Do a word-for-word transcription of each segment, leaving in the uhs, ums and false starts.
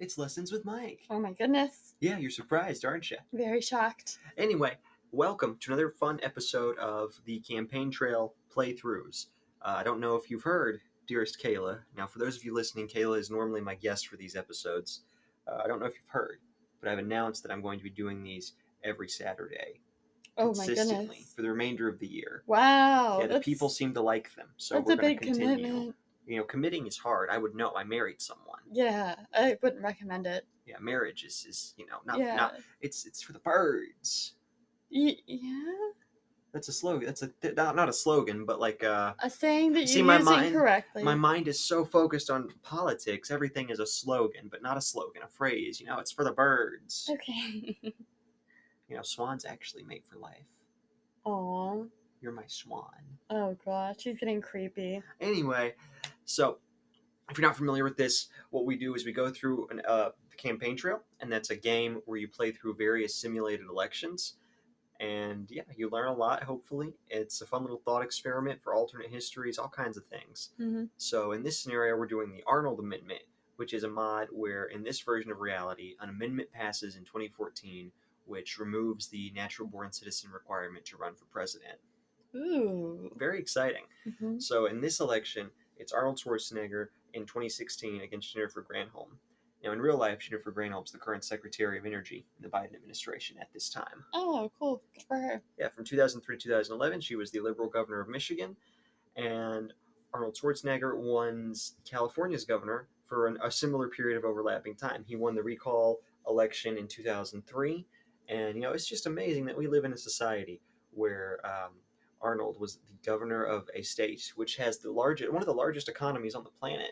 It's Lessons with Mike. Oh my goodness. Yeah, you're surprised, aren't you? Very shocked. Anyway, welcome to another fun episode of the Campaign Trail playthroughs. Uh, I don't know if you've heard, dearest Kayla. Now, for those of you listening, Kayla is normally my guest for these episodes. Uh, I don't know if you've heard, but I've announced that I'm going to be doing these every Saturday. Oh my goodness. For the remainder of the year. Wow. Yeah, the people seem to like them, so we're going to continue. That's a big commitment. You know, committing is hard. I would know. I married someone. Yeah, I wouldn't recommend it. Yeah, marriage is, is you know, not, yeah. not it's it's for the birds. Y- yeah? That's a slogan. That's a not, not a slogan, but like a... A saying that you're using correctly. My mind is so focused on politics, everything is a slogan, but not a slogan, a phrase. You know, it's for the birds. Okay. You know, swans actually mate for life. Aw. You're my swan. Oh, gosh. She's getting creepy. Anyway, so if you're not familiar with this, what we do is we go through an, uh, the Campaign Trail, and that's a game where you play through various simulated elections. And, yeah, you learn a lot, hopefully. It's a fun little thought experiment for alternate histories, all kinds of things. Mm-hmm. So in this scenario, we're doing the Arnold Amendment, which is a mod where, in this version of reality, an amendment passes in twenty fourteen, which removes the natural-born citizen requirement to run for president. Ooh. Very exciting. Mm-hmm. So in this election, it's Arnold Schwarzenegger in twenty sixteen against Jennifer Granholm. Now, in real life, Jennifer Granholm's the current Secretary of Energy in the Biden administration at this time. Oh, cool. Good for her. Yeah, from two thousand three to two thousand eleven, she was the liberal governor of Michigan, and Arnold Schwarzenegger won California's governor for an, a similar period of overlapping time. He won the recall election in two thousand three, and, you know, it's just amazing that we live in a society where um, Arnold was the governor of a state which has the largest, one of the largest economies on the planet.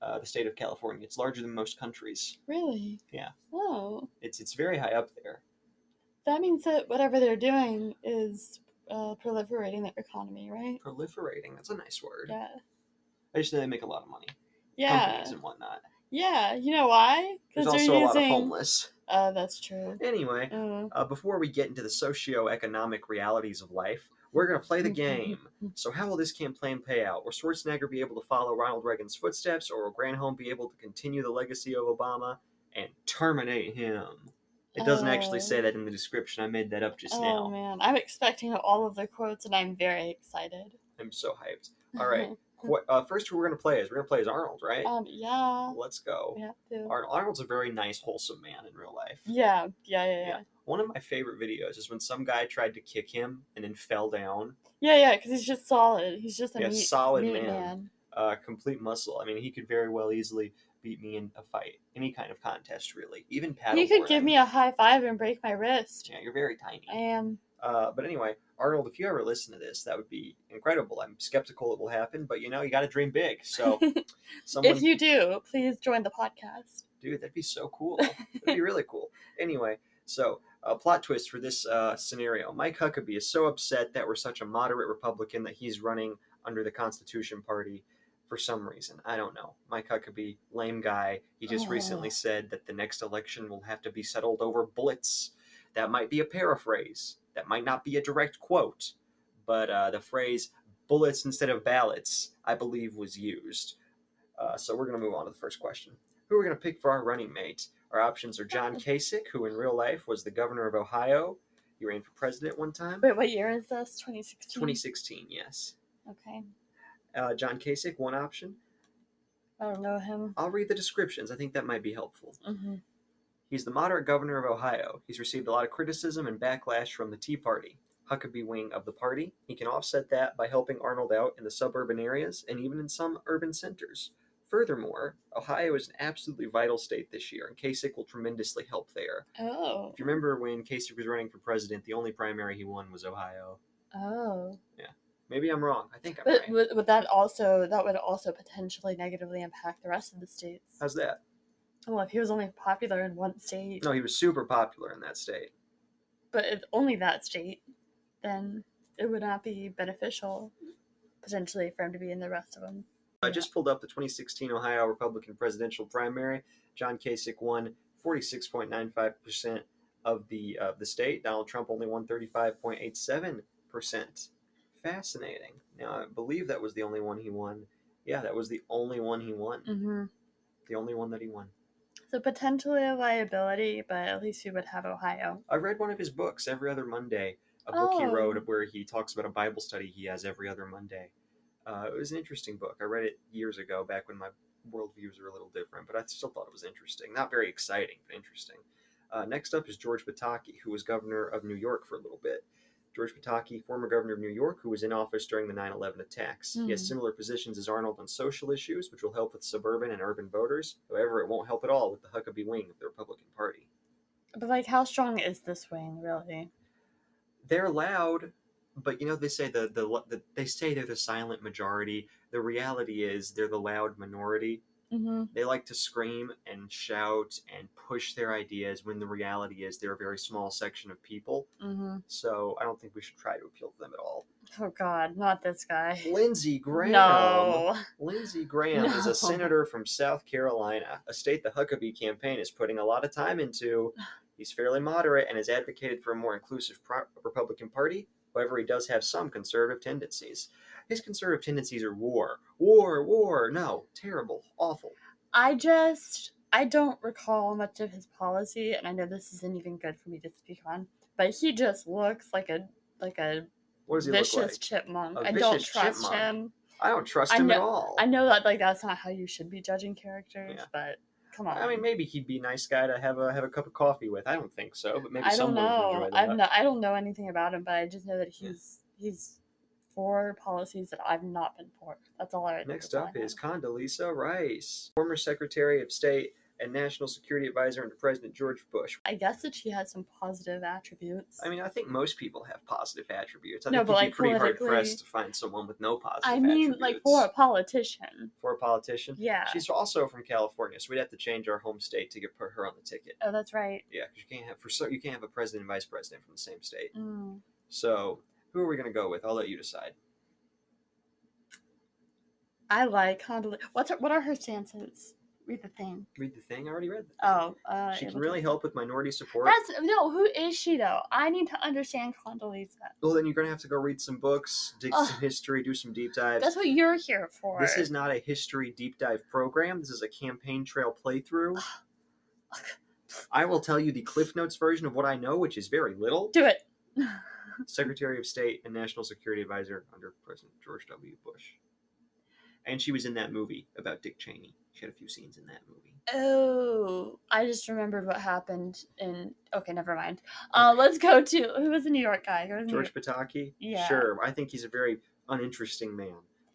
Uh, the state of California. It's larger than most countries. Really? Yeah. Oh. It's it's very high up there. That means that whatever they're doing is uh, proliferating their economy, right? Proliferating. That's a nice word. Yeah. I just know they make a lot of money. Yeah. Companies and whatnot. Yeah. You know why? Because there's also using... a lot of homeless. Uh, that's true. Anyway, uh, uh, before we get into the socioeconomic realities of life, we're going to play the game. So how will this campaign pay out? Will Schwarzenegger be able to follow Ronald Reagan's footsteps, or will Granholm be able to continue the legacy of Obama and terminate him? It doesn't oh. actually say that in the description. I made that up just oh, now. Oh, man. I'm expecting all of the quotes, and I'm very excited. I'm so hyped. All right. Qu- uh, first, who we're going to play is, we're going to play as Arnold, right? Um, yeah. Let's go. We have to. Arnold, Arnold's a very nice, wholesome man in real life. Yeah. Yeah, yeah, yeah. yeah. One of my favorite videos is when some guy tried to kick him and then fell down. Yeah, yeah, because he's just solid. He's just a yeah, meat, solid meat man. man. Uh, complete muscle. I mean, he could very well easily beat me in a fight. Any kind of contest, really. Even paddleboarding. He could give me a high five and break my wrist. Yeah, you're very tiny. I am. Uh, but anyway, Arnold, if you ever listen to this, that would be incredible. I'm skeptical it will happen, but, you know, you got to dream big. So, someone... If you do, please join the podcast. Dude, that'd be so cool. That'd be really cool. Anyway, so... A plot twist for this uh, scenario. Mike Huckabee is so upset that we're such a moderate Republican that he's running under the Constitution Party for some reason. I don't know. Mike Huckabee, lame guy. He just oh. recently said that the next election will have to be settled over bullets. That might be a paraphrase. That might not be a direct quote. But uh, the phrase bullets instead of ballots, I believe, was used. Uh, so we're going to move on to the first question. Who are we going to pick for our running mate? Our options are John Kasich, who in real life was the governor of Ohio. He ran for president one time. Wait, what year is this? twenty sixteen? twenty sixteen, yes. Okay. Uh, John Kasich, one option. I don't know him. I'll read the descriptions. I think that might be helpful. Mm-hmm. He's the moderate governor of Ohio. He's received a lot of criticism and backlash from the Tea Party, Huckabee wing of the party. He can offset that by helping Arnold out in the suburban areas and even in some urban centers. Furthermore, Ohio is an absolutely vital state this year, and Kasich will tremendously help there. Oh. If you remember when Kasich was running for president, the only primary he won was Ohio. Oh. Yeah. Maybe I'm wrong. I think I'm but, right. But that also, that would also potentially negatively impact the rest of the states. How's that? Well, if he was only popular in one state. No, he was super popular in that state. But if only that state, then it would not be beneficial, potentially, for him to be in the rest of them. I just pulled up the twenty sixteen Ohio Republican presidential primary. John Kasich won forty-six point nine five percent of the of the state. Donald Trump only won thirty-five point eight seven percent. Fascinating. Now, I believe that was the only one he won. Yeah, that was the only one he won. Mm-hmm. The only one that he won. So potentially a liability, but at least you would have Ohio. I read one of his books every other Monday, a book oh. he wrote where he talks about a Bible study he has every other Monday. Uh, it was an interesting book. I read it years ago, back when my worldviews were a little different, but I still thought it was interesting. Not very exciting, but interesting. Uh, next up is George Pataki, who was governor of New York for a little bit. George Pataki, former governor of New York, who was in office during the nine eleven attacks. Mm. He has similar positions as Arnold on social issues, which will help with suburban and urban voters. However, it won't help at all with the Huckabee wing of the Republican Party. But, like, how strong is this wing, really? They're loud, but, you know, they say the, the, the they say they're the silent majority. The reality is they're the loud minority. Mm-hmm. They like to scream and shout and push their ideas when the reality is they're a very small section of people. Mm-hmm. So I don't think we should try to appeal to them at all. Oh, God, not this guy. Lindsey Graham. No. Lindsey Graham no. is a senator from South Carolina, a state the Huckabee campaign is putting a lot of time into. He's fairly moderate and has advocated for a more inclusive pro- Republican Party. However, he does have some conservative tendencies. His conservative tendencies are war, war, war. No, terrible, awful. I just, I don't recall much of his policy, and I know this isn't even good for me to speak on, but he just looks like a like a what does he vicious look like? chipmunk. A I vicious don't trust chipmunk. him. I don't trust I know, him at all. I know that like that's not how you should be judging characters, yeah. but come on. I mean, maybe he'd be a nice guy to have a have a cup of coffee with. I don't think so, but maybe someone would enjoy that. I don't know. I don't know anything about him, but I just know that he's yeah. he's. for policies that I've not been for. That's all I Next up is Condoleezza Rice, former Secretary of State and National Security Advisor under President George Bush. I guess that she has some positive attributes. I mean, I think most people have positive attributes. I no, think you'd like, be pretty hard-pressed to find someone with no positive attributes. I mean, attributes. like, for a politician. For a politician? Yeah. She's also from California, so we'd have to change our home state to get put her on the ticket. Oh, that's right. Yeah, because you can't have for so you can't have a president and vice president from the same state. Mm. So... who are we going to go with? I'll let you decide. I like Condoleezza. What's her, what are her stances? Read the thing. Read the thing? I already read the thing. Oh. Uh, she can really help it. with minority support. That's, no, who is she, though? I need to understand Condoleezza. Well, then you're going to have to go read some books, dig Ugh. some history, do some deep dives. That's what you're here for. This is not a history deep dive program. This is a Campaign Trail playthrough. I will tell you the Cliff Notes version of what I know, which is very little. Do it. Secretary of State and National Security Advisor under President George W. Bush. And she was in that movie about Dick Cheney. She had a few scenes in that movie. Oh, I just remembered what happened in... Okay, never mind. Uh, okay. Let's go to... Who was the New York guy? Who was George Pataki? Yeah. Sure. I think he's a very uninteresting man,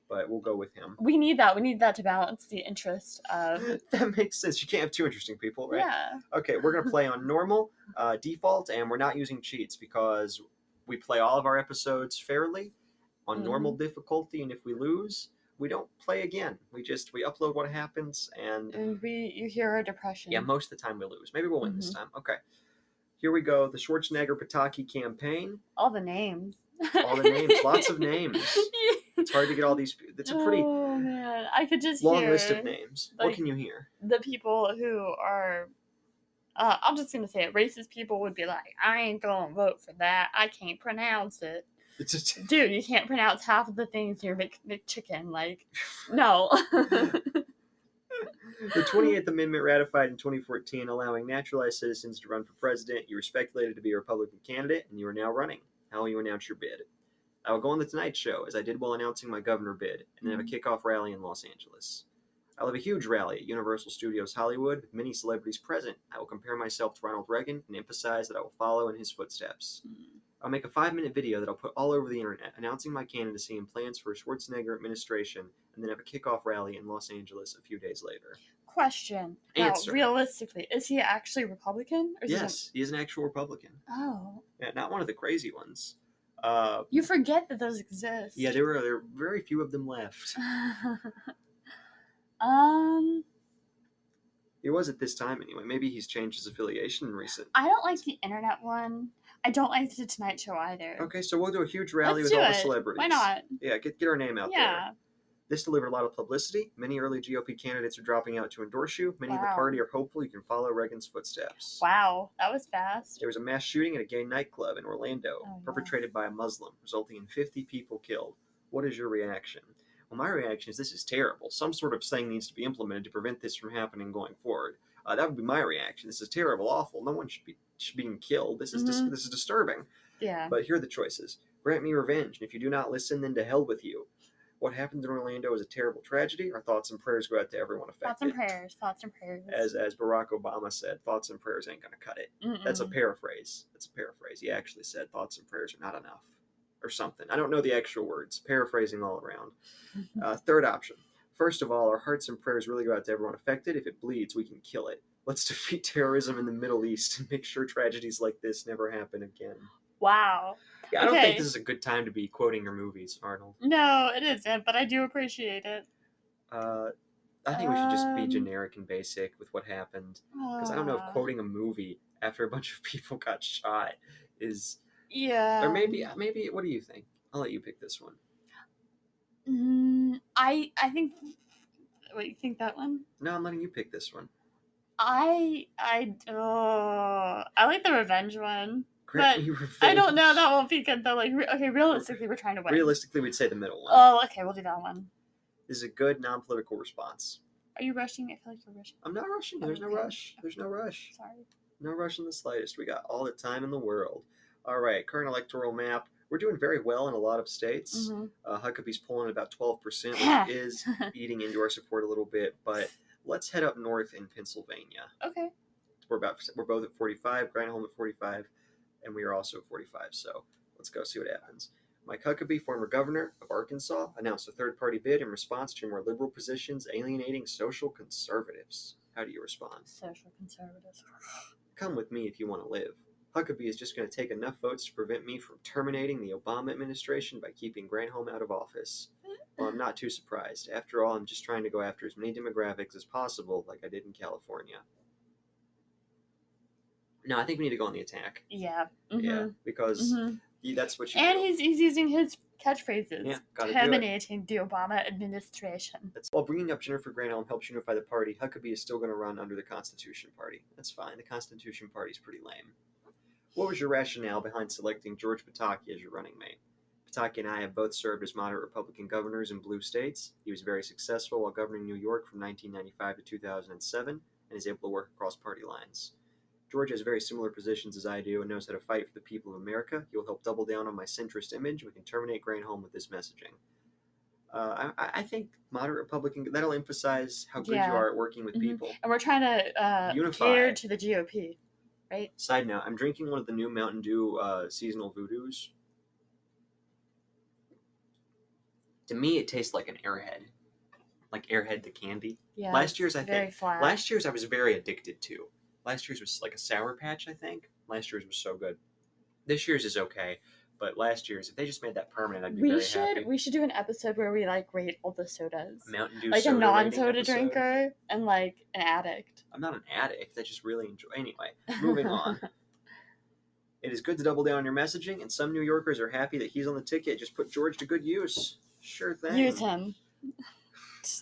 but we'll go with him. We need that. We need that to balance the interest of... That makes sense. You can't have two interesting people, right? Yeah. Okay, we're going to play on normal, uh, default, and we're not using cheats because... we play all of our episodes fairly on mm. normal difficulty, and if we lose, we don't play again. We just we upload what happens, and, and we you hear our depression. Yeah, most of the time we lose. Maybe we'll win mm-hmm. this time. Okay, here we go. The Schwarzenegger Pataki campaign. All the names. All the names. Lots of names. It's hard to get all these. It's a pretty. Oh man, I could just long hear, list of names. Like, what can you hear? The people who are. Uh, I'm just going to say it. Racist people would be like, I ain't going to vote for that. I can't pronounce it. It's a t- Dude, you can't pronounce half of the things in your Mc- McChicken. Like, no. The twenty-eighth Amendment ratified in twenty fourteen, allowing naturalized citizens to run for president. You were speculated to be a Republican candidate, and you are now running. How will you announce your bid? I will go on the Tonight Show, as I did while announcing my governor bid, and then have a kickoff rally in Los Angeles. I'll have a huge rally at Universal Studios Hollywood with many celebrities present. I will compare myself to Ronald Reagan and emphasize that I will follow in his footsteps. Mm. I'll make a five-minute video that I'll put all over the internet announcing my candidacy and plans for a Schwarzenegger administration, and then have a kickoff rally in Los Angeles a few days later. Question. Answer. Now, realistically, is he actually Republican? Or is yes, he, a... he is an actual Republican. Oh. Yeah, not one of the crazy ones. Uh, you forget that those exist. Yeah, there were, there were very few of them left. Um, He was at this time anyway. Maybe he's changed his affiliation in recent. I don't like the internet one. I don't like the Tonight Show either. Okay, so we'll do a huge rally Let's with all it. the celebrities. Why not? Yeah, get get our name out yeah. there. Yeah. This delivered a lot of publicity. Many early G O P candidates are dropping out to endorse you. Many wow. of the party are hopeful you can follow Reagan's footsteps. Wow, that was fast. There was a mass shooting at a gay nightclub in Orlando, oh, perpetrated no. by a Muslim, resulting in fifty people killed. What is your reaction? Well, my reaction is this is terrible. Some sort of thing needs to be implemented to prevent this from happening going forward. Uh, that would be my reaction. This is terrible, awful. No one should be should being killed. This is mm-hmm. dis- this is disturbing. Yeah. But here are the choices. Grant me revenge, and if you do not listen, then to hell with you. What happened in Orlando is a terrible tragedy. Our thoughts and prayers go out to everyone affected. Thoughts and prayers. Thoughts and prayers. As as Barack Obama said, thoughts and prayers ain't going to cut it. Mm-mm. That's a paraphrase. That's a paraphrase. He actually said thoughts and prayers are not enough or something. I don't know the actual words. Paraphrasing all around. Uh, third option. First of all, our hearts and prayers really go out to everyone affected. If it bleeds, we can kill it. Let's defeat terrorism in the Middle East and make sure tragedies like this never happen again. Wow. Yeah, I don't okay. think this is a good time to be quoting your movies, Arnold. No, it isn't, but I do appreciate it. Uh, I think um, we should just be generic and basic with what happened. Because uh, I don't know if quoting a movie after a bunch of people got shot is... Yeah. Or maybe, maybe what do you think? I'll let you pick this one. Mm, I I think... Wait, you think that one? No, I'm letting you pick this one. I... I... Oh, I like the revenge one. But I don't know. That won't be good, though. Like, re- okay, realistically, we're trying to win. Realistically, we'd say the middle one. Oh, okay, we'll do that one. This is a good non-political response. Are you rushing? I feel like you're rushing. I'm not rushing. There's okay. no rush. There's no rush. Sorry. No rush in the slightest. We got all the time in the world. All right, current electoral map. We're doing very well in a lot of states. Mm-hmm. Uh, Huckabee's polling at about twelve percent, which is eating into our support a little bit. But let's head up north in Pennsylvania. Okay. We're about we're both at forty-five. Granholm at forty-five. And we are also at forty-five, so let's go see what happens. Mike Huckabee, former governor of Arkansas, announced a third-party bid in response to more liberal positions alienating social conservatives. How do you respond? Social conservatives. Come with me if you want to live. Huckabee is just going to take enough votes to prevent me from terminating the Obama administration by keeping Granholm out of office. Well, I'm not too surprised. After all, I'm just trying to go after as many demographics as possible, like I did in California. No, I think we need to go on the attack. Yeah. Mm-hmm. Yeah, because mm-hmm. you, that's what you And do. he's he's using his catchphrases. Yeah, gotta Terminating do it. the Obama administration. That's, while bringing up Jennifer Granholm helps unify the party, Huckabee is still going to run under the Constitution Party. That's fine. The Constitution Party's pretty lame. What was your rationale behind selecting George Pataki as your running mate? Pataki and I have both served as moderate Republican governors in blue states. He was very successful while governing New York from nineteen ninety-five to two thousand seven and is able to work across party lines. George has very similar positions as I do and knows how to fight for the people of America. He'll help double down on my centrist image. We can terminate Granholm with this messaging. Uh, I, I think moderate Republican, that'll emphasize how good yeah. you are at working with mm-hmm. people. And we're trying to uh, cater to the G O P, right? Side note, I'm drinking one of the new Mountain Dew uh, seasonal voodoos. To me, it tastes like an Airhead. Like Airhead the candy. Yeah, last year's, I think. Flat. Last year's I was very addicted to. Last year's was like a Sour Patch, I think. Last year's was so good. This year's is okay, but last year's, if they just made that permanent, I'd be we very should, happy. We should do an episode where we, like, rate all the sodas. Mountain Dew like soda. Like a non-soda drinker and, like, an addict. I'm not an addict. I just really enjoy... Anyway, moving on. It is good to double down on your messaging, and some New Yorkers are happy that he's on the ticket. Just put George to good use. Sure thing. Use him.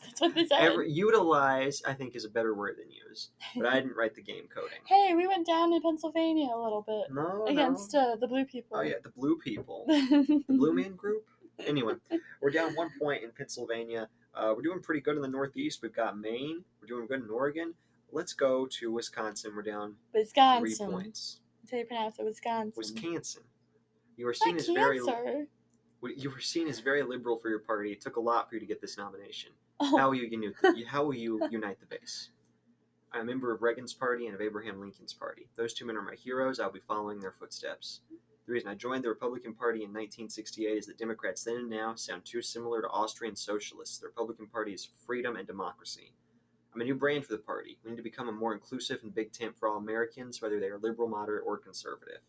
That's what they said. Every, utilize, I think, is a better word than use. But I didn't write the game coding. Hey, we went down in Pennsylvania a little bit. No, Against no. Uh, the blue people. Oh, yeah, the blue people. The blue man group? Anyway, we're down one point in Pennsylvania. Uh, we're doing pretty good in the Northeast. We've got Maine. We're doing good in Oregon. Let's go to Wisconsin. We're down Wisconsin. three points. That's how you pronounce it, Wisconsin. Wisconsin. You are seen as very... You were seen as very liberal for your party. It took a lot for you to get this nomination. Oh. How will you unite the, how will you unite the base? I'm a member of Reagan's party and of Abraham Lincoln's party. Those two men are my heroes. I'll be following their footsteps. The reason I joined the Republican Party in nineteen sixty-eight is that Democrats then and now sound too similar to Austrian socialists. The Republican Party is freedom and democracy. I'm a new brand for the party. We need to become a more inclusive and big tent for all Americans, whether they are liberal, moderate, or conservative.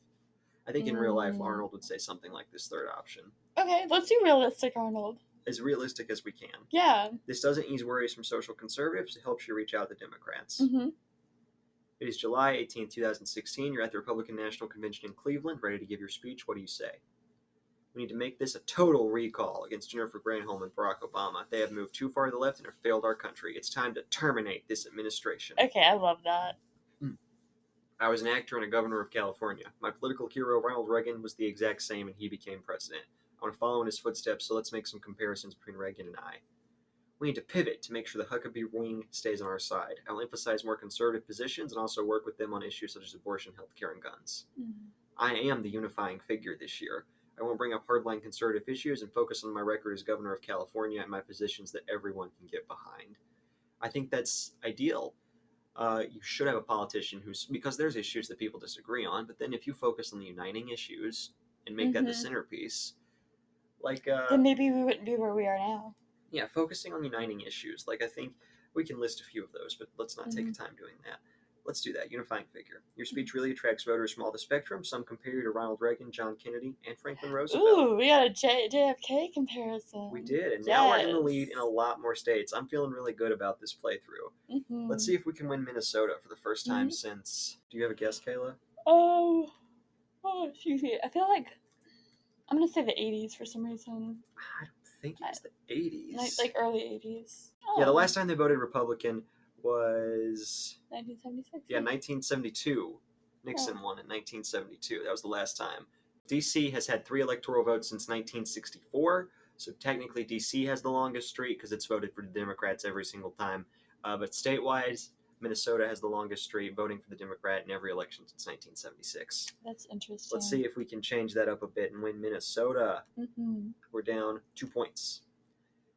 I think mm. in real life, Arnold would say something like this third option. Okay, let's do realistic, Arnold. As realistic as we can. Yeah. This doesn't ease worries from social conservatives. It helps you reach out to Democrats. Mm-hmm. It is July eighteenth, twenty sixteen. You're at the Republican National Convention in Cleveland, ready to give your speech. What do you say? We need to make this a total recall against Jennifer Granholm and Barack Obama. They have moved too far to the left and have failed our country. It's time to terminate this administration. Okay, I love that. I was an actor and a governor of California. My political hero, Ronald Reagan, was the exact same, and he became president. I want to follow in his footsteps, so let's make some comparisons between Reagan and I. We need to pivot to make sure the Huckabee wing stays on our side. I'll emphasize more conservative positions and also work with them on issues such as abortion, healthcare, and guns. Mm-hmm. I am the unifying figure this year. I won't bring up hardline conservative issues and focus on my record as governor of California and my positions that everyone can get behind. I think that's ideal. Uh, you should have a politician who's, because there's issues that people disagree on, but then if you focus on the uniting issues and make mm-hmm. that the centerpiece, like... Uh, then maybe we wouldn't be where we are now. Yeah, focusing on uniting issues. Like, I think we can list a few of those, but let's not mm-hmm. take time doing that. Let's do that. Unifying figure. Your speech really attracts voters from all the spectrum. Some compare you to Ronald Reagan, John Kennedy, and Franklin Roosevelt. Ooh, we got a J- JFK comparison. We did, and yes. Now we're in the lead in a lot more states. I'm feeling really good about this playthrough. Mm-hmm. Let's see if we can win Minnesota for the first time mm-hmm. since... Do you have a guess, Kayla? Oh, oh, excuse me. I feel like I'm going to say the eighties for some reason. I don't think it was the eighties. Like, like early eighties. Oh. Yeah, the last time they voted Republican... was nineteen seventy-six. Yeah, nineteen seventy-two. Nixon yeah. won in nineteen seventy-two. That was the last time. D C has had three electoral votes since nineteen sixty-four. So technically, D C has the longest streak because it's voted for the Democrats every single time. Uh, but statewide, Minnesota has the longest streak voting for the Democrat in every election since nineteen seventy-six. That's interesting. Let's see if we can change that up a bit and win Minnesota. Mm-hmm. We're down two points.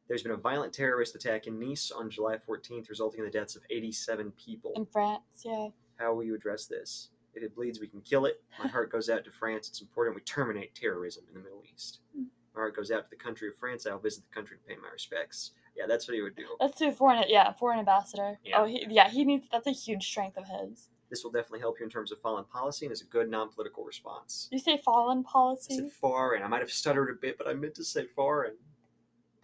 There's been a violent terrorist attack in Nice on July fourteenth, resulting in the deaths of eighty-seven people. In France, yeah. How will you address this? If it bleeds, we can kill it. My heart goes out to France. It's important we terminate terrorism in the Middle East. My heart goes out to the country of France. I'll visit the country to pay my respects. Yeah, that's what he would do. Let's do a foreign, yeah, foreign ambassador. Yeah. Oh, he, yeah, he needs, that's a huge strength of his. This will definitely help you in terms of foreign policy and is a good non-political response. You say foreign policy? I said foreign. I might have stuttered a bit, but I meant to say foreign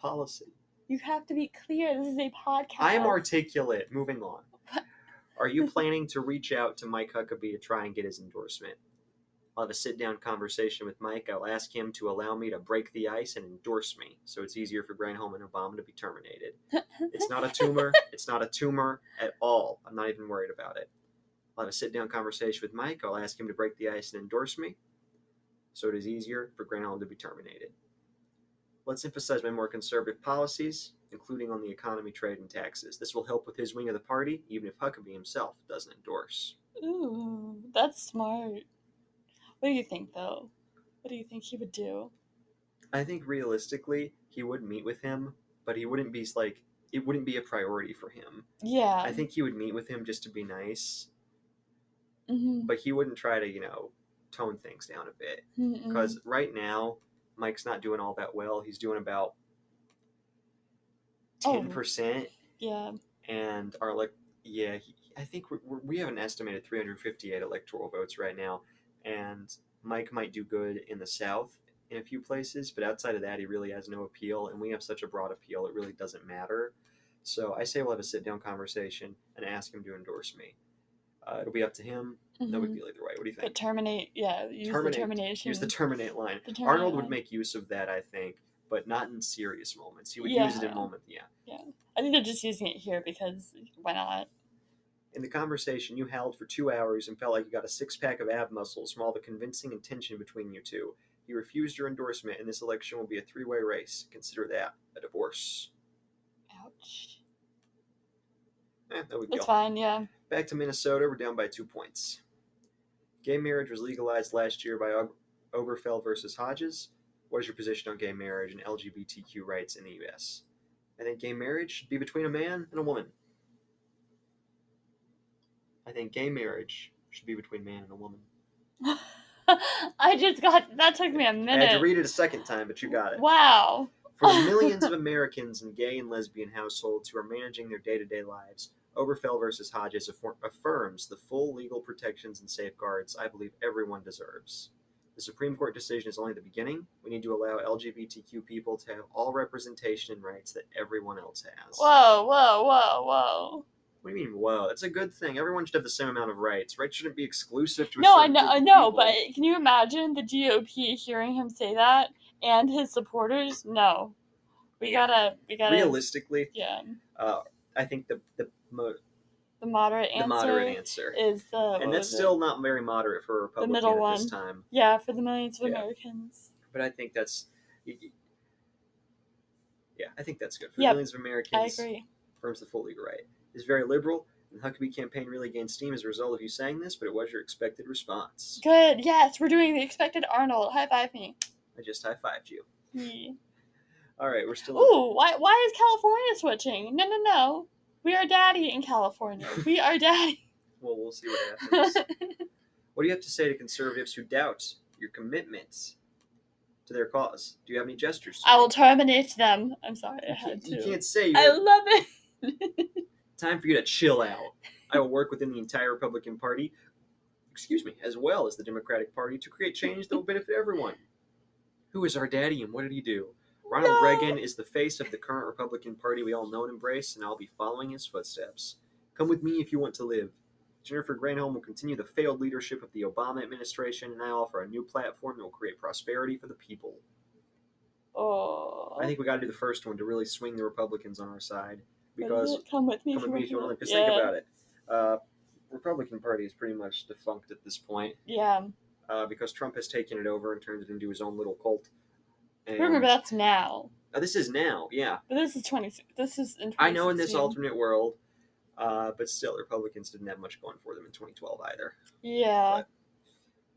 policy. You have to be clear. This is a podcast. I am articulate. Moving on. Are you planning to reach out to Mike Huckabee to try and get his endorsement? I'll have a sit-down conversation with Mike. I'll ask him to allow me to break the ice and endorse me, so it's easier for Granholm and Obama to be terminated. It's not a tumor. It's not a tumor at all. I'm not even worried about it. I'll have a sit-down conversation with Mike. I'll ask him to break the ice and endorse me, so it is easier for Granholm to be terminated. Let's emphasize my more conservative policies, including on the economy, trade, and taxes. This will help with his wing of the party, even if Huckabee himself doesn't endorse. Ooh, that's smart. What do you think, though? What do you think he would do? I think, realistically, he would meet with him, but he wouldn't be, like, it wouldn't be a priority for him. Yeah. I think he would meet with him just to be nice, mm-hmm. but he wouldn't try to, you know, tone things down a bit. Mm-mm. Because right now... Mike's not doing all that well. He's doing about ten percent. Oh, yeah. And our, like, yeah, he, I think we're, we're, we have an estimated three hundred fifty-eight electoral votes right now. And Mike might do good in the South in a few places, but outside of that, he really has no appeal. And we have such a broad appeal, it really doesn't matter. So I say we'll have a sit-down conversation and ask him to endorse me. Uh, it'll be up to him. Mm-hmm. No big deal either way. What do you think? But terminate, yeah, use terminate, the termination. Use the terminate line. The terminate Arnold line. Would make use of that, I think, but not in serious moments. He would yeah. use it in moment, yeah. Yeah. I think they're just using it here because why not? In the conversation, you howled for two hours and felt like you got a six-pack of ab muscles from all the convincing and tension between you two. You refused your endorsement, and this election will be a three-way race. Consider that a divorce. Ouch. Eh, there we go. That's fine, yeah. Back to Minnesota. We're down by two points. Gay marriage was legalized last year by Obergefell versus Hodges. What is your position on gay marriage and L G B T Q rights in the U S? I think gay marriage should be between a man and a woman. I think gay marriage should be between a man and a woman. I just got... That took me a minute. I had to read it a second time, but you got it. Wow. For the millions of Americans in gay and lesbian households who are managing their day-to-day lives... Obergefell versus Hodges affir- affirms the full legal protections and safeguards I believe everyone deserves. The Supreme Court decision is only the beginning. We need to allow L G B T Q people to have all representation and rights that everyone else has. Whoa, whoa, whoa, whoa. What do you mean, whoa? That's a good thing. Everyone should have the same amount of rights. Rights shouldn't be exclusive to a certain group of people. No, I know, but can you imagine the G O P hearing him say that and his supporters? No. We gotta, we gotta... Realistically, yeah. Uh, I think the... the Mo- the moderate answer, the moderate answer is the, and that's still it? Not very moderate for a Republican the middle at this one. Time. Yeah, for the millions of yeah. Americans. But I think that's Yeah, I think that's good for yep. millions of Americans. I agree. Firms the full legal right. It's very liberal, and the Huckabee campaign really gained steam as a result of you saying this, but it was your expected response. Good. Yes, we're doing the expected Arnold. High five me. I just high fived you. Yeah. All right, we're still. Ooh, why why is California switching? No, no, no. We are daddy in California. We are daddy. Well, we'll see what happens. What do you have to say to conservatives who doubt your commitments to their cause? Do you have any gestures? I will terminate them. I'm sorry. I had to. You can't say. I love it. Time for you to chill out. I will work within the entire Republican Party, excuse me, as well as the Democratic Party to create change that will benefit everyone. Who is our daddy and what did he do? Ronald no. Reagan is the face of the current Republican Party we all know and embrace, and I'll be following his footsteps. Come with me if you want to live. Jennifer Granholm will continue the failed leadership of the Obama administration, and I offer a new platform that will create prosperity for the people. Oh. I think we got to do the first one to really swing the Republicans on our side. Because come with me, come with me if you want to. Just yeah. think about it. Uh, Republican Party is pretty much defunct at this point. Yeah. Uh, because Trump has taken it over and turned it into his own little cult. And remember, that's now. Oh, this is now, yeah. But this is twenty. This is in twenty sixteen. I know in this alternate world, uh, but still, Republicans didn't have much going for them in twenty twelve either. Yeah. But,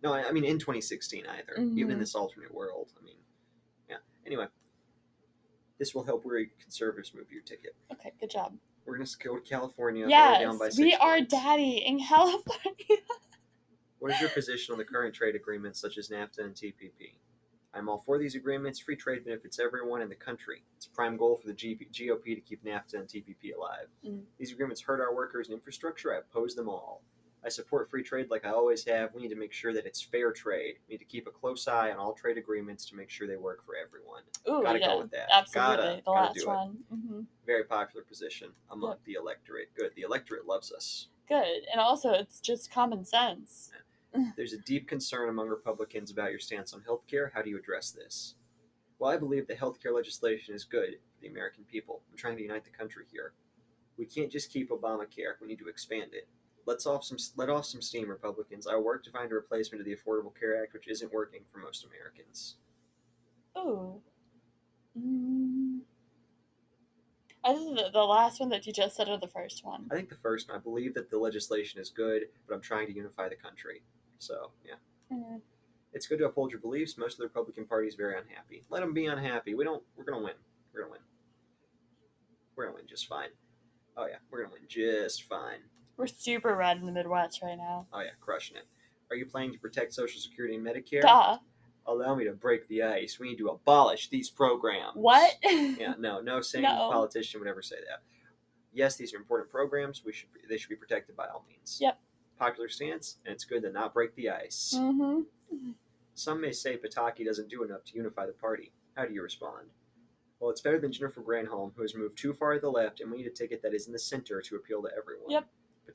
no, I, I mean in twenty sixteen either. Mm-hmm. Even in this alternate world, I mean, yeah. Anyway, this will help where conservatives move your ticket. Okay, good job. We're gonna go to California. Yes, down by six we are points. Daddy in California. What is your position on the current trade agreements such as NAFTA and T P P? I'm all for these agreements. Free trade benefits everyone in the country. It's a prime goal for the G O P to keep NAFTA and T P P alive. Mm. These agreements hurt our workers and infrastructure. I oppose them all. I support free trade like I always have. We need to make sure that it's fair trade. We need to keep a close eye on all trade agreements to make sure they work for everyone. Ooh, Gotta yeah, go with that. Absolutely. Gotta, the last gotta do one. It. Mm-hmm. Very popular position among yep. the electorate. Good. The electorate loves us. Good. And also, it's just common sense. Yeah. There's a deep concern among Republicans about your stance on health care. How do you address this? Well, I believe the health care legislation is good for the American people. I'm trying to unite the country here. We can't just keep Obamacare. We need to expand it. Let's off some, let off some steam, Republicans. I'll work to find a replacement to the Affordable Care Act, which isn't working for most Americans. Oh. Mm. I think the, the last one that you just said or the first one? I think the first one. I believe that the legislation is good, but I'm trying to unify the country. So, yeah. Mm-hmm. It's good to uphold your beliefs. Most of the Republican Party is very unhappy. Let them be unhappy. We don't, we're going to win. We're going to win. We're going to win just fine. Oh, yeah. We're going to win just fine. We're super red in the Midwest right now. Oh, yeah. Crushing it. Are you planning to protect Social Security and Medicare? Duh. Allow me to break the ice. We need to abolish these programs. What? yeah, no, no sane no. politician would ever say that. Yes, these are important programs. We should be, they should be protected by all means. Yep. Popular stance, and it's good to not break the ice. Mm-hmm. Some may say Pataki doesn't do enough to unify the party. How do you respond? Well, it's better than Jennifer Granholm, who has moved too far to the left, and we need a ticket that is in the center to appeal to everyone. Yep.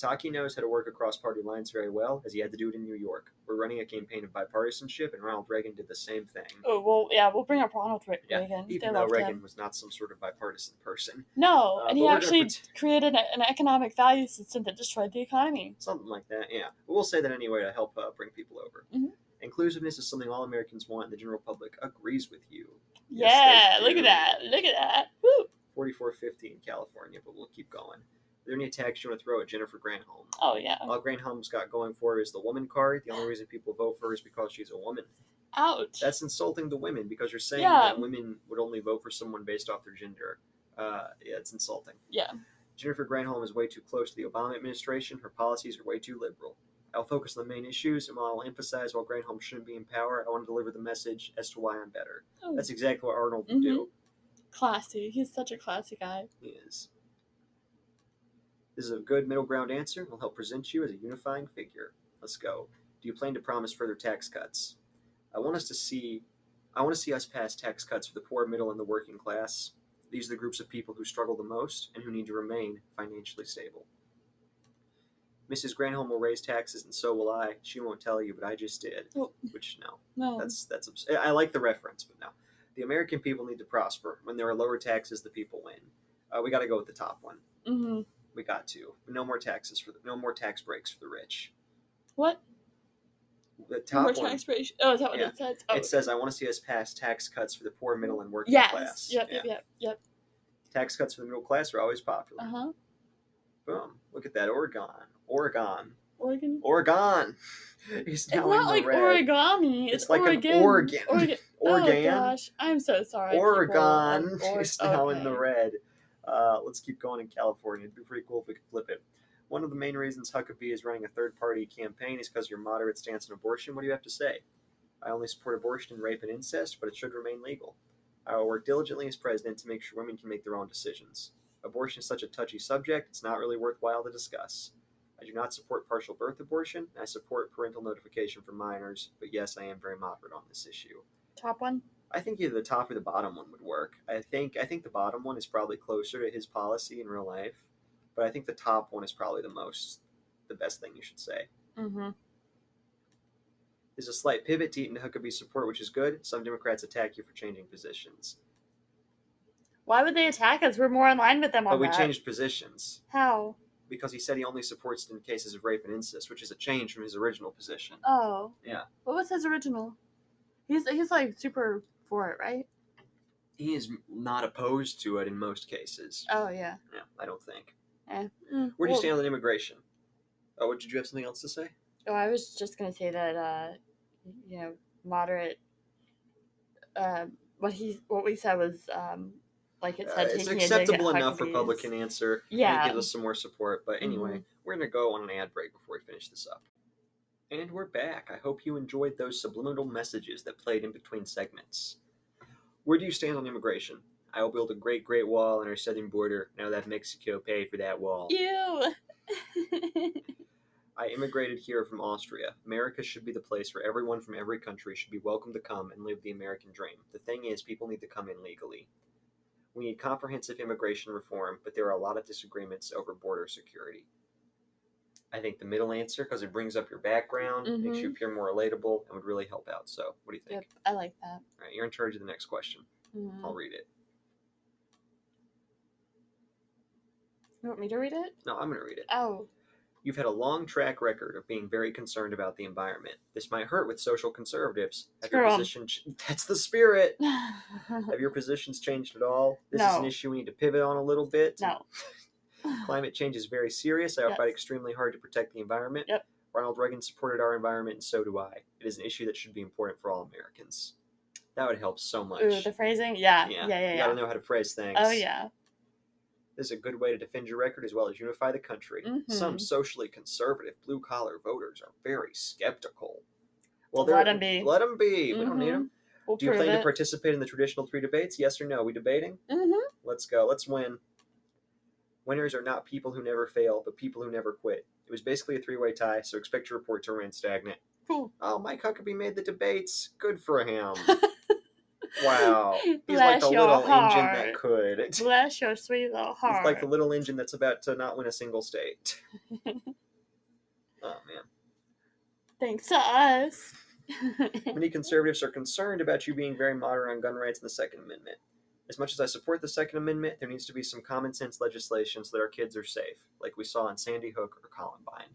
Pataki knows how to work across party lines very well, as he had to do it in New York. We're running a campaign of bipartisanship, and Ronald Reagan did the same thing. Oh, well, yeah, we'll bring up Ronald Re- yeah, Reagan. Even they though Reagan him. was not some sort of bipartisan person. No, uh, and he actually pret- created a, an economic value system that destroyed the economy. Something like that, yeah. But we'll say that anyway to help uh, bring people over. Mm-hmm. Inclusiveness is something all Americans want, and the general public agrees with you. Yes, yeah, look at that, look at that. Woo! forty-four fifty in California, but we'll keep going. Are there any attacks you want to throw at Jennifer Granholm? Oh, yeah. All Granholm's got going for her is the woman card. The only reason people vote for her is because she's a woman. Ouch. That's insulting to women because you're saying yeah. that women would only vote for someone based off their gender. Uh, yeah, it's insulting. Yeah. Jennifer Granholm is way too close to the Obama administration. Her policies are way too liberal. I'll focus on the main issues, and while I'll emphasize while Granholm shouldn't be in power, I want to deliver the message as to why I'm better. Oh. That's exactly what Arnold mm-hmm. would do. Classy. He's such a classy guy. He is. This is a good middle ground answer and will help present you as a unifying figure. Let's go. Do you plan to promise further tax cuts? I want us to see I want to see us pass tax cuts for the poor, middle, and the working class. These are the groups of people who struggle the most and who need to remain financially stable. Missus Granholm will raise taxes, and so will I. She won't tell you, but I just did. Oh. Which, no. No. That's, that's obs- I like the reference, but no. The American people need to prosper. When there are lower taxes, the people win. Uh, we got to go with the top one. Mm-hmm. We got to. No more taxes for the, no more tax breaks for the rich. What? The top no more one, tax breaks. Oh, is that what yeah. it says? Oh. It says I want to see us pass tax cuts for the poor, middle, and working yes. class. Yes. Yep. Yeah. Yep. Yep. Yep. Tax cuts for the middle class are always popular. Uh-huh. Boom. Look at that. Oregon. Oregon. Oregon. Oregon. It's, it's not like red. Origami. It's, it's like Oregon. An Oregon. Oregon. Oregon. Oh, gosh. I'm so sorry. Oregon is now okay. in the red. Uh, let's keep going in California. It'd be pretty cool if we could flip it. One of the main reasons Huckabee is running a third-party campaign is because of your moderate stance on abortion. What do you have to say? I only support abortion, rape, and incest, but it should remain legal. I will work diligently as president to make sure women can make their own decisions. Abortion is such a touchy subject, it's not really worthwhile to discuss. I do not support partial birth abortion. I support parental notification for minors, but yes, I am very moderate on this issue. Top one? I think either the top or the bottom one would work. I think I think the bottom one is probably closer to his policy in real life, but I think the top one is probably the most, the best thing you should say. Mm-hmm. There's a slight pivot to Eaton Huckabee's support, which is good. Some Democrats attack you for changing positions. Why would they attack us? We're more in line with them on that. But we that. changed positions. How? Because he said he only supports in cases of rape and incest, which is a change from his original position. Oh. Yeah. What was his original? He's he's like super for it, right? He is not opposed to it in most cases. Oh, yeah. Yeah, I don't think. Eh. Mm, Where do well, you stand on immigration? Oh, did you have something else to say? Oh, I was just going to say that, uh, you know, moderate, uh, what he, what we said was, um, like it said, uh, it's acceptable enough Republican answer. Yeah. It gives us some more support. But anyway, mm-hmm. we're going to go on an ad break before we finish this up. And we're back. I hope you enjoyed those subliminal messages that played in between segments. Where do you stand on immigration? I will build a great, great wall on our southern border. Now let Mexico pay for that wall. Ew. I immigrated here from Austria. America should be the place where everyone from every country should be welcome to come and live the American dream. The thing is, people need to come in legally. We need comprehensive immigration reform, but there are a lot of disagreements over border security. I think the middle answer, because it brings up your background, mm-hmm. makes you appear more relatable, and would really help out. So, what do you think? Yep, I like that. All right, you're in charge of the next question. Mm-hmm. I'll read it. You want me to read it? No, I'm going to read it. Oh. You've had a long track record of being very concerned about the environment. This might hurt with social conservatives. Have Girl. your position ch- That's the spirit. Have your positions changed at all? This no. is an issue we need to pivot on a little bit. No. Climate change is very serious. I yes. fight extremely hard to protect the environment. Yep. Ronald Reagan supported our environment, and so do I. It is an issue that should be important for all Americans. That would help so much. Ooh, the phrasing? Yeah. Yeah, yeah, yeah. You yeah. gotta know how to phrase things. Oh, yeah. This is a good way to defend your record as well as unify the country. Mm-hmm. Some socially conservative blue-collar voters are very skeptical. Well, let them be. Let them be. Mm-hmm. We don't need them. We'll Do you plan it. to participate in the traditional three debates? Yes or no? We debating? Mm-hmm. Let's go. Let's win. Winners are not people who never fail, but people who never quit. It was basically a three-way tie, so expect your report to remain stagnant. Cool. Oh, Mike Huckabee made the debates. Good for him. Wow. He's Bless like the little heart. engine that could. Bless your sweet little heart. He's like the little engine that's about to not win a single state. Oh, man. Thanks to us. Many conservatives are concerned about you being very moderate on gun rights and the Second Amendment. As much as I support the Second Amendment, there needs to be some common sense legislation so that our kids are safe, like we saw in Sandy Hook or Columbine.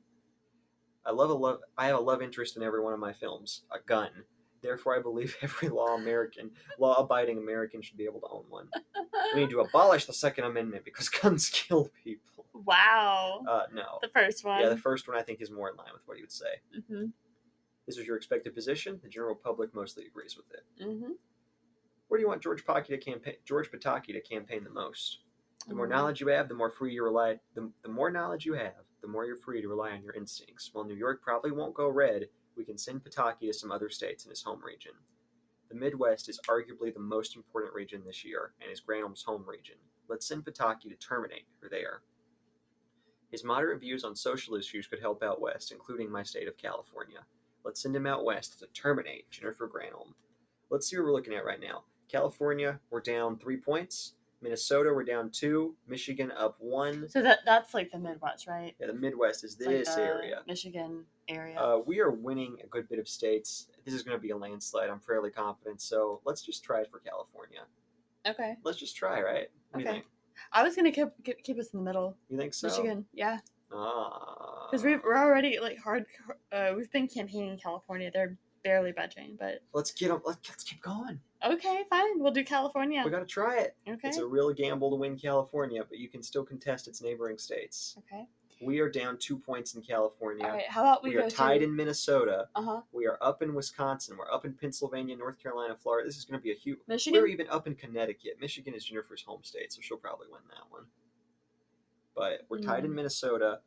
I love a love. I have a love interest in every one of my films. A gun. Therefore, I believe every law American, law-abiding American should be able to own one. We need to abolish the Second Amendment because guns kill people. Wow. Uh, no. The first one. Yeah, the first one I think is more in line with what you would say. Mm-hmm. This is your expected position. The general public mostly agrees with it. Mm-hmm. Where do you want George Pataki to campaign? George Pataki to campaign the most. The mm-hmm. more knowledge you have, the more free you rely. The, the more knowledge you have, the more you're free to rely on your instincts. While New York probably won't go red, we can send Pataki to some other states in his home region. The Midwest is arguably the most important region this year, and is Granholm's home region. Let's send Pataki to terminate her there. His moderate views on social issues could help out west, including my state of California. Let's send him out west to terminate Jennifer Granholm. Let's see what we're looking at right now. California, we're down three points. Minnesota, we're down two. Michigan, up one. So that that's like the Midwest, right? Yeah, the Midwest is this like area. Michigan area. Uh, we are winning a good bit of states. This is going to be a landslide. I'm fairly confident. So let's just try it for California. Okay. Let's just try, right? What okay. do you think? I was going to keep keep us in the middle. You think so? Michigan, yeah. Ah. Because we're already like hard. Uh, we've been campaigning in California. They're barely budging, but let's get up. Let's, let's keep going. Okay, fine. We'll do California. We got to try it. Okay. It's a real gamble to win California, but you can still contest its neighboring states. Okay. We are down two points in California. All right, how about we, we go are tied to... in Minnesota. Uh-huh. We are up in Wisconsin. We're up in Pennsylvania, North Carolina, Florida. This is going to be a huge... Michigan? We're even up in Connecticut. Michigan is Jennifer's home state, so she'll probably win that one. But we're tied mm. in Minnesota,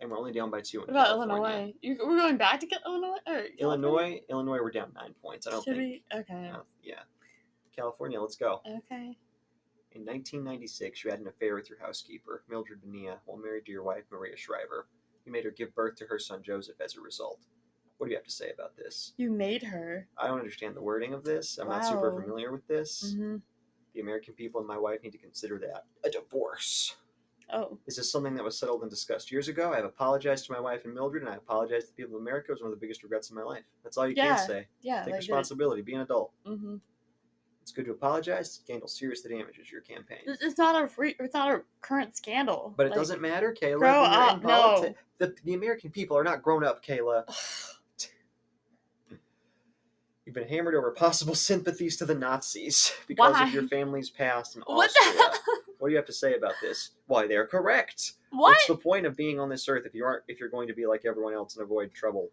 and we're only down by two in what about California. Illinois? You, we're going back to get Illinois? Or Illinois, Illinois, we're down nine points. I don't Should think... We? Okay. I don't, yeah. California, let's go. Okay. In nineteen ninety-six, you had an affair with your housekeeper, Mildred Benia, while married to your wife, Maria Shriver. You made her give birth to her son, Joseph, as a result. What do you have to say about this? You made her. I don't understand the wording of this. I'm wow. not super familiar with this. Mm-hmm. The American people and my wife need to consider that a divorce. Oh. This is something that was settled and discussed years ago. I have apologized to my wife and Mildred, and I apologize to the people of America. It was one of the biggest regrets of my life. That's all you yeah. can say. Yeah. Take like responsibility. It. Be an adult. Mm-hmm. It's good to apologize. Scandal seriously damages your campaign. It's not our free, it's not our current scandal. But it like, doesn't matter, Kayla. Grow up, no. The, the American people are not grown up, Kayla. You've been hammered over possible sympathies to the Nazis because Why? of your family's past in Austria. What, what do you have to say about this? Why, they're correct. What? What's the point of being on this earth if you aren't if you're going to be like everyone else and avoid trouble?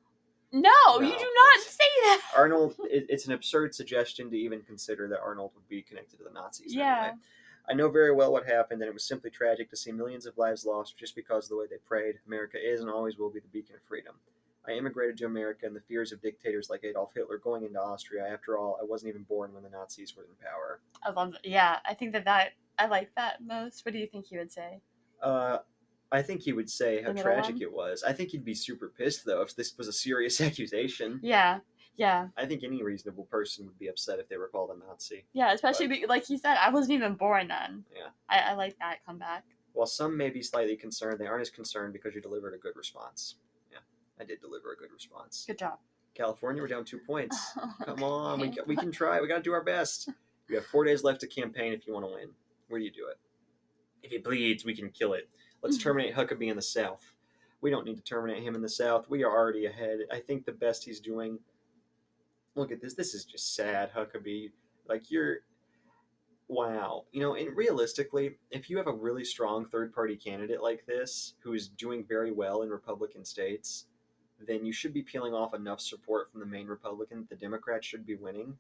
No, no, you do not say that. Arnold, it, it's an absurd suggestion to even consider that Arnold would be connected to the Nazis. Yeah. Anyway. I know very well what happened, and it was simply tragic to see millions of lives lost just because of the way they prayed. America is and always will be the beacon of freedom. I immigrated to America in the fears of dictators like Adolf Hitler going into Austria. After all, I wasn't even born when the Nazis were in power. I love that. Yeah, I think that, that I like that most. What do you think he would say? Uh... I think he would say how tragic one? it was. I think he'd be super pissed, though, if this was a serious accusation. Yeah, yeah. I think any reasonable person would be upset if they were called a Nazi. Yeah, especially, but, be, like he said, I wasn't even born then. Yeah. I, I like that comeback. While some may be slightly concerned, they aren't as concerned because you delivered a good response. Yeah, I did deliver a good response. Good job. California, we're down two points. Come on, we, we can try. We got to do our best. We have four days left to campaign if you want to win. Where do you do it? If it bleeds, we can kill it. Let's terminate Huckabee in the South. We don't need to terminate him in the South. We are already ahead. I think the best he's doing... Look at this. This is just sad, Huckabee. Like, you're... Wow. You know, and realistically, if you have a really strong third-party candidate like this, who is doing very well in Republican states, then you should be peeling off enough support from the main Republican that the Democrats should be winning.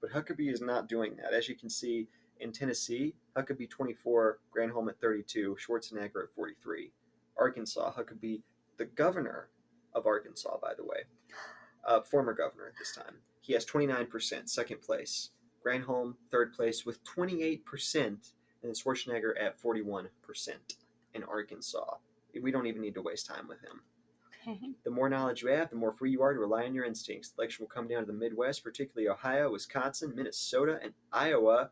But Huckabee is not doing that. As you can see... In Tennessee, Huckabee twenty-four, Granholm at thirty-two, Schwarzenegger at forty-three. Arkansas, Huckabee, the governor of Arkansas, by the way, uh, former governor at this time. He has twenty-nine percent, second place. Granholm, third place, with twenty-eight percent, and then Schwarzenegger at forty-one percent in Arkansas. We don't even need to waste time with him. The more knowledge you have, the more free you are to rely on your instincts. The election will come down to the Midwest, particularly Ohio, Wisconsin, Minnesota, and Iowa.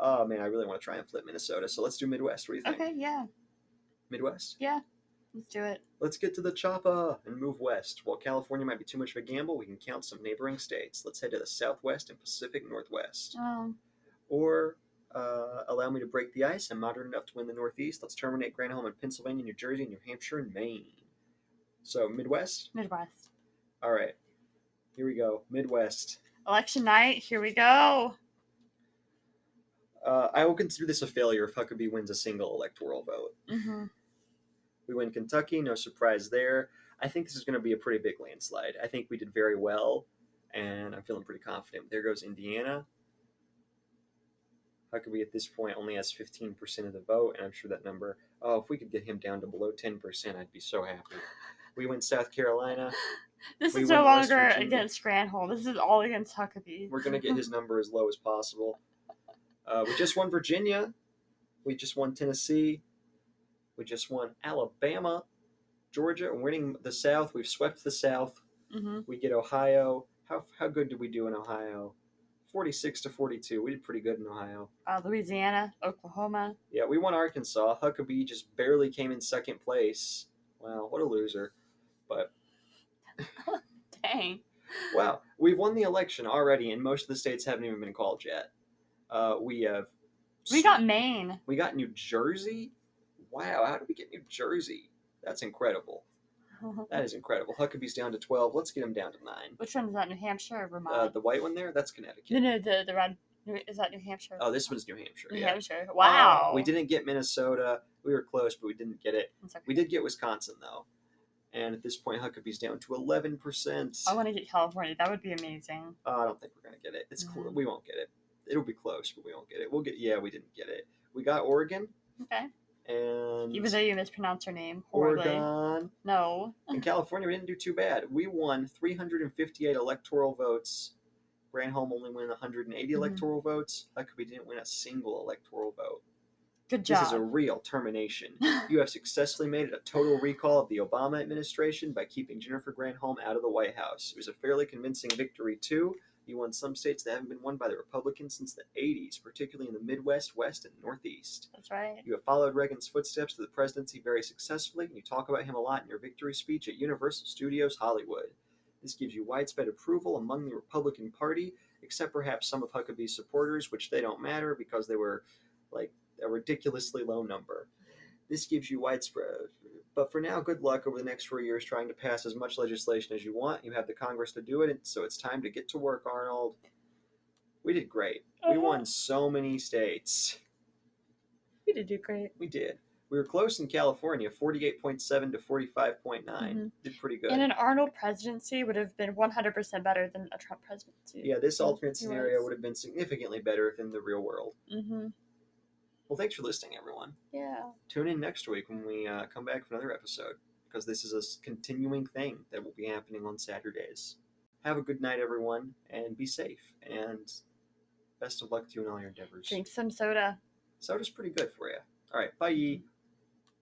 Oh, man, I really want to try and flip Minnesota, so let's do Midwest. What do you think? Okay, yeah. Midwest? Yeah, let's do it. Let's get to the choppa and move west. While California might be too much of a gamble, we can count some neighboring states. Let's head to the Southwest and Pacific Northwest. Oh. Or uh, allow me to break the ice. I'm modern enough to win the Northeast. Let's terminate Granholm in Pennsylvania, New Jersey, New Hampshire, and Maine. So, Midwest? Midwest. All right. Here we go. Midwest. Election night. Here we go. Uh, I will consider this a failure if Huckabee wins a single electoral vote. Mm-hmm. We win Kentucky, no surprise there. I think this is going to be a pretty big landslide. I think we did very well, and I'm feeling pretty confident. There goes Indiana. Huckabee at this point only has fifteen percent of the vote, and I'm sure that number... Oh, if we could get him down to below ten percent, I'd be so happy. We win South Carolina. This we is no longer against Granholm. This is all against Huckabee. We're going to get his number as low as possible. Uh, we just won Virginia. We just won Tennessee. We just won Alabama. Georgia, winning the South. We've swept the South. Mm-hmm. We get Ohio. How how good did we do in Ohio? forty-six to forty-two. We did pretty good in Ohio. Uh, Louisiana, Oklahoma. Yeah, we won Arkansas. Huckabee just barely came in second place. Wow, what a loser. But Dang. Wow. We've won the election already, and most of the states haven't even been called yet. Uh, we have... We got Maine. We got New Jersey? Wow, how did we get New Jersey? That's incredible. That is incredible. Huckabee's down to twelve. Let's get him down to nine. Which one is that? New Hampshire or Vermont? Uh, the white one there? That's Connecticut. No, no, the, the red. Is that New Hampshire? Oh, this one's New Hampshire. New yeah. Hampshire. Wow. Uh, we didn't get Minnesota. We were close, but we didn't get it. Okay. We did get Wisconsin, though. And at this point, Huckabee's down to eleven percent. I want to get California. That would be amazing. Uh, I don't think we're going to get it. It's mm-hmm. cool. We won't get it. It'll be close, but we won't get it. We'll get. Yeah, we didn't get it. We got Oregon. Okay. And even though you mispronounced her name horribly. Oregon. No. In California, we didn't do too bad. We won three hundred fifty-eight electoral votes. Granholm only won one hundred eighty mm-hmm. electoral votes. Huckabee didn't win a single electoral vote. Good job. This is a real termination. You have successfully made it a total recall of the Obama administration by keeping Jennifer Granholm out of the White House. It was a fairly convincing victory, too. You won some states that haven't been won by the Republicans since the eighties, particularly in the Midwest, West, and Northeast. That's right. You have followed Reagan's footsteps to the presidency very successfully, and you talk about him a lot in your victory speech at Universal Studios Hollywood. This gives you widespread approval among the Republican Party, except perhaps some of Huckabee's supporters, which they don't matter because they were, like, a ridiculously low number. This gives you widespread. But for now, good luck over the next four years trying to pass as much legislation as you want. You have the Congress to do it, so it's time to get to work, Arnold. We did great. Uh-huh. We won so many states. We did do great. We did. We were close in California, forty-eight point seven to forty-five point nine. Mm-hmm. Did pretty good. And an Arnold presidency would have been one hundred percent better than a Trump presidency. Yeah, this alternate scenario would have been significantly better than the real world. Mm-hmm. Well, thanks for listening, everyone. Yeah. Tune in next week when we uh, come back for another episode, because this is a continuing thing that will be happening on Saturdays. Have a good night, everyone, and be safe. And best of luck to you in all your endeavors. Drink some soda. Soda's pretty good for you. All right, bye.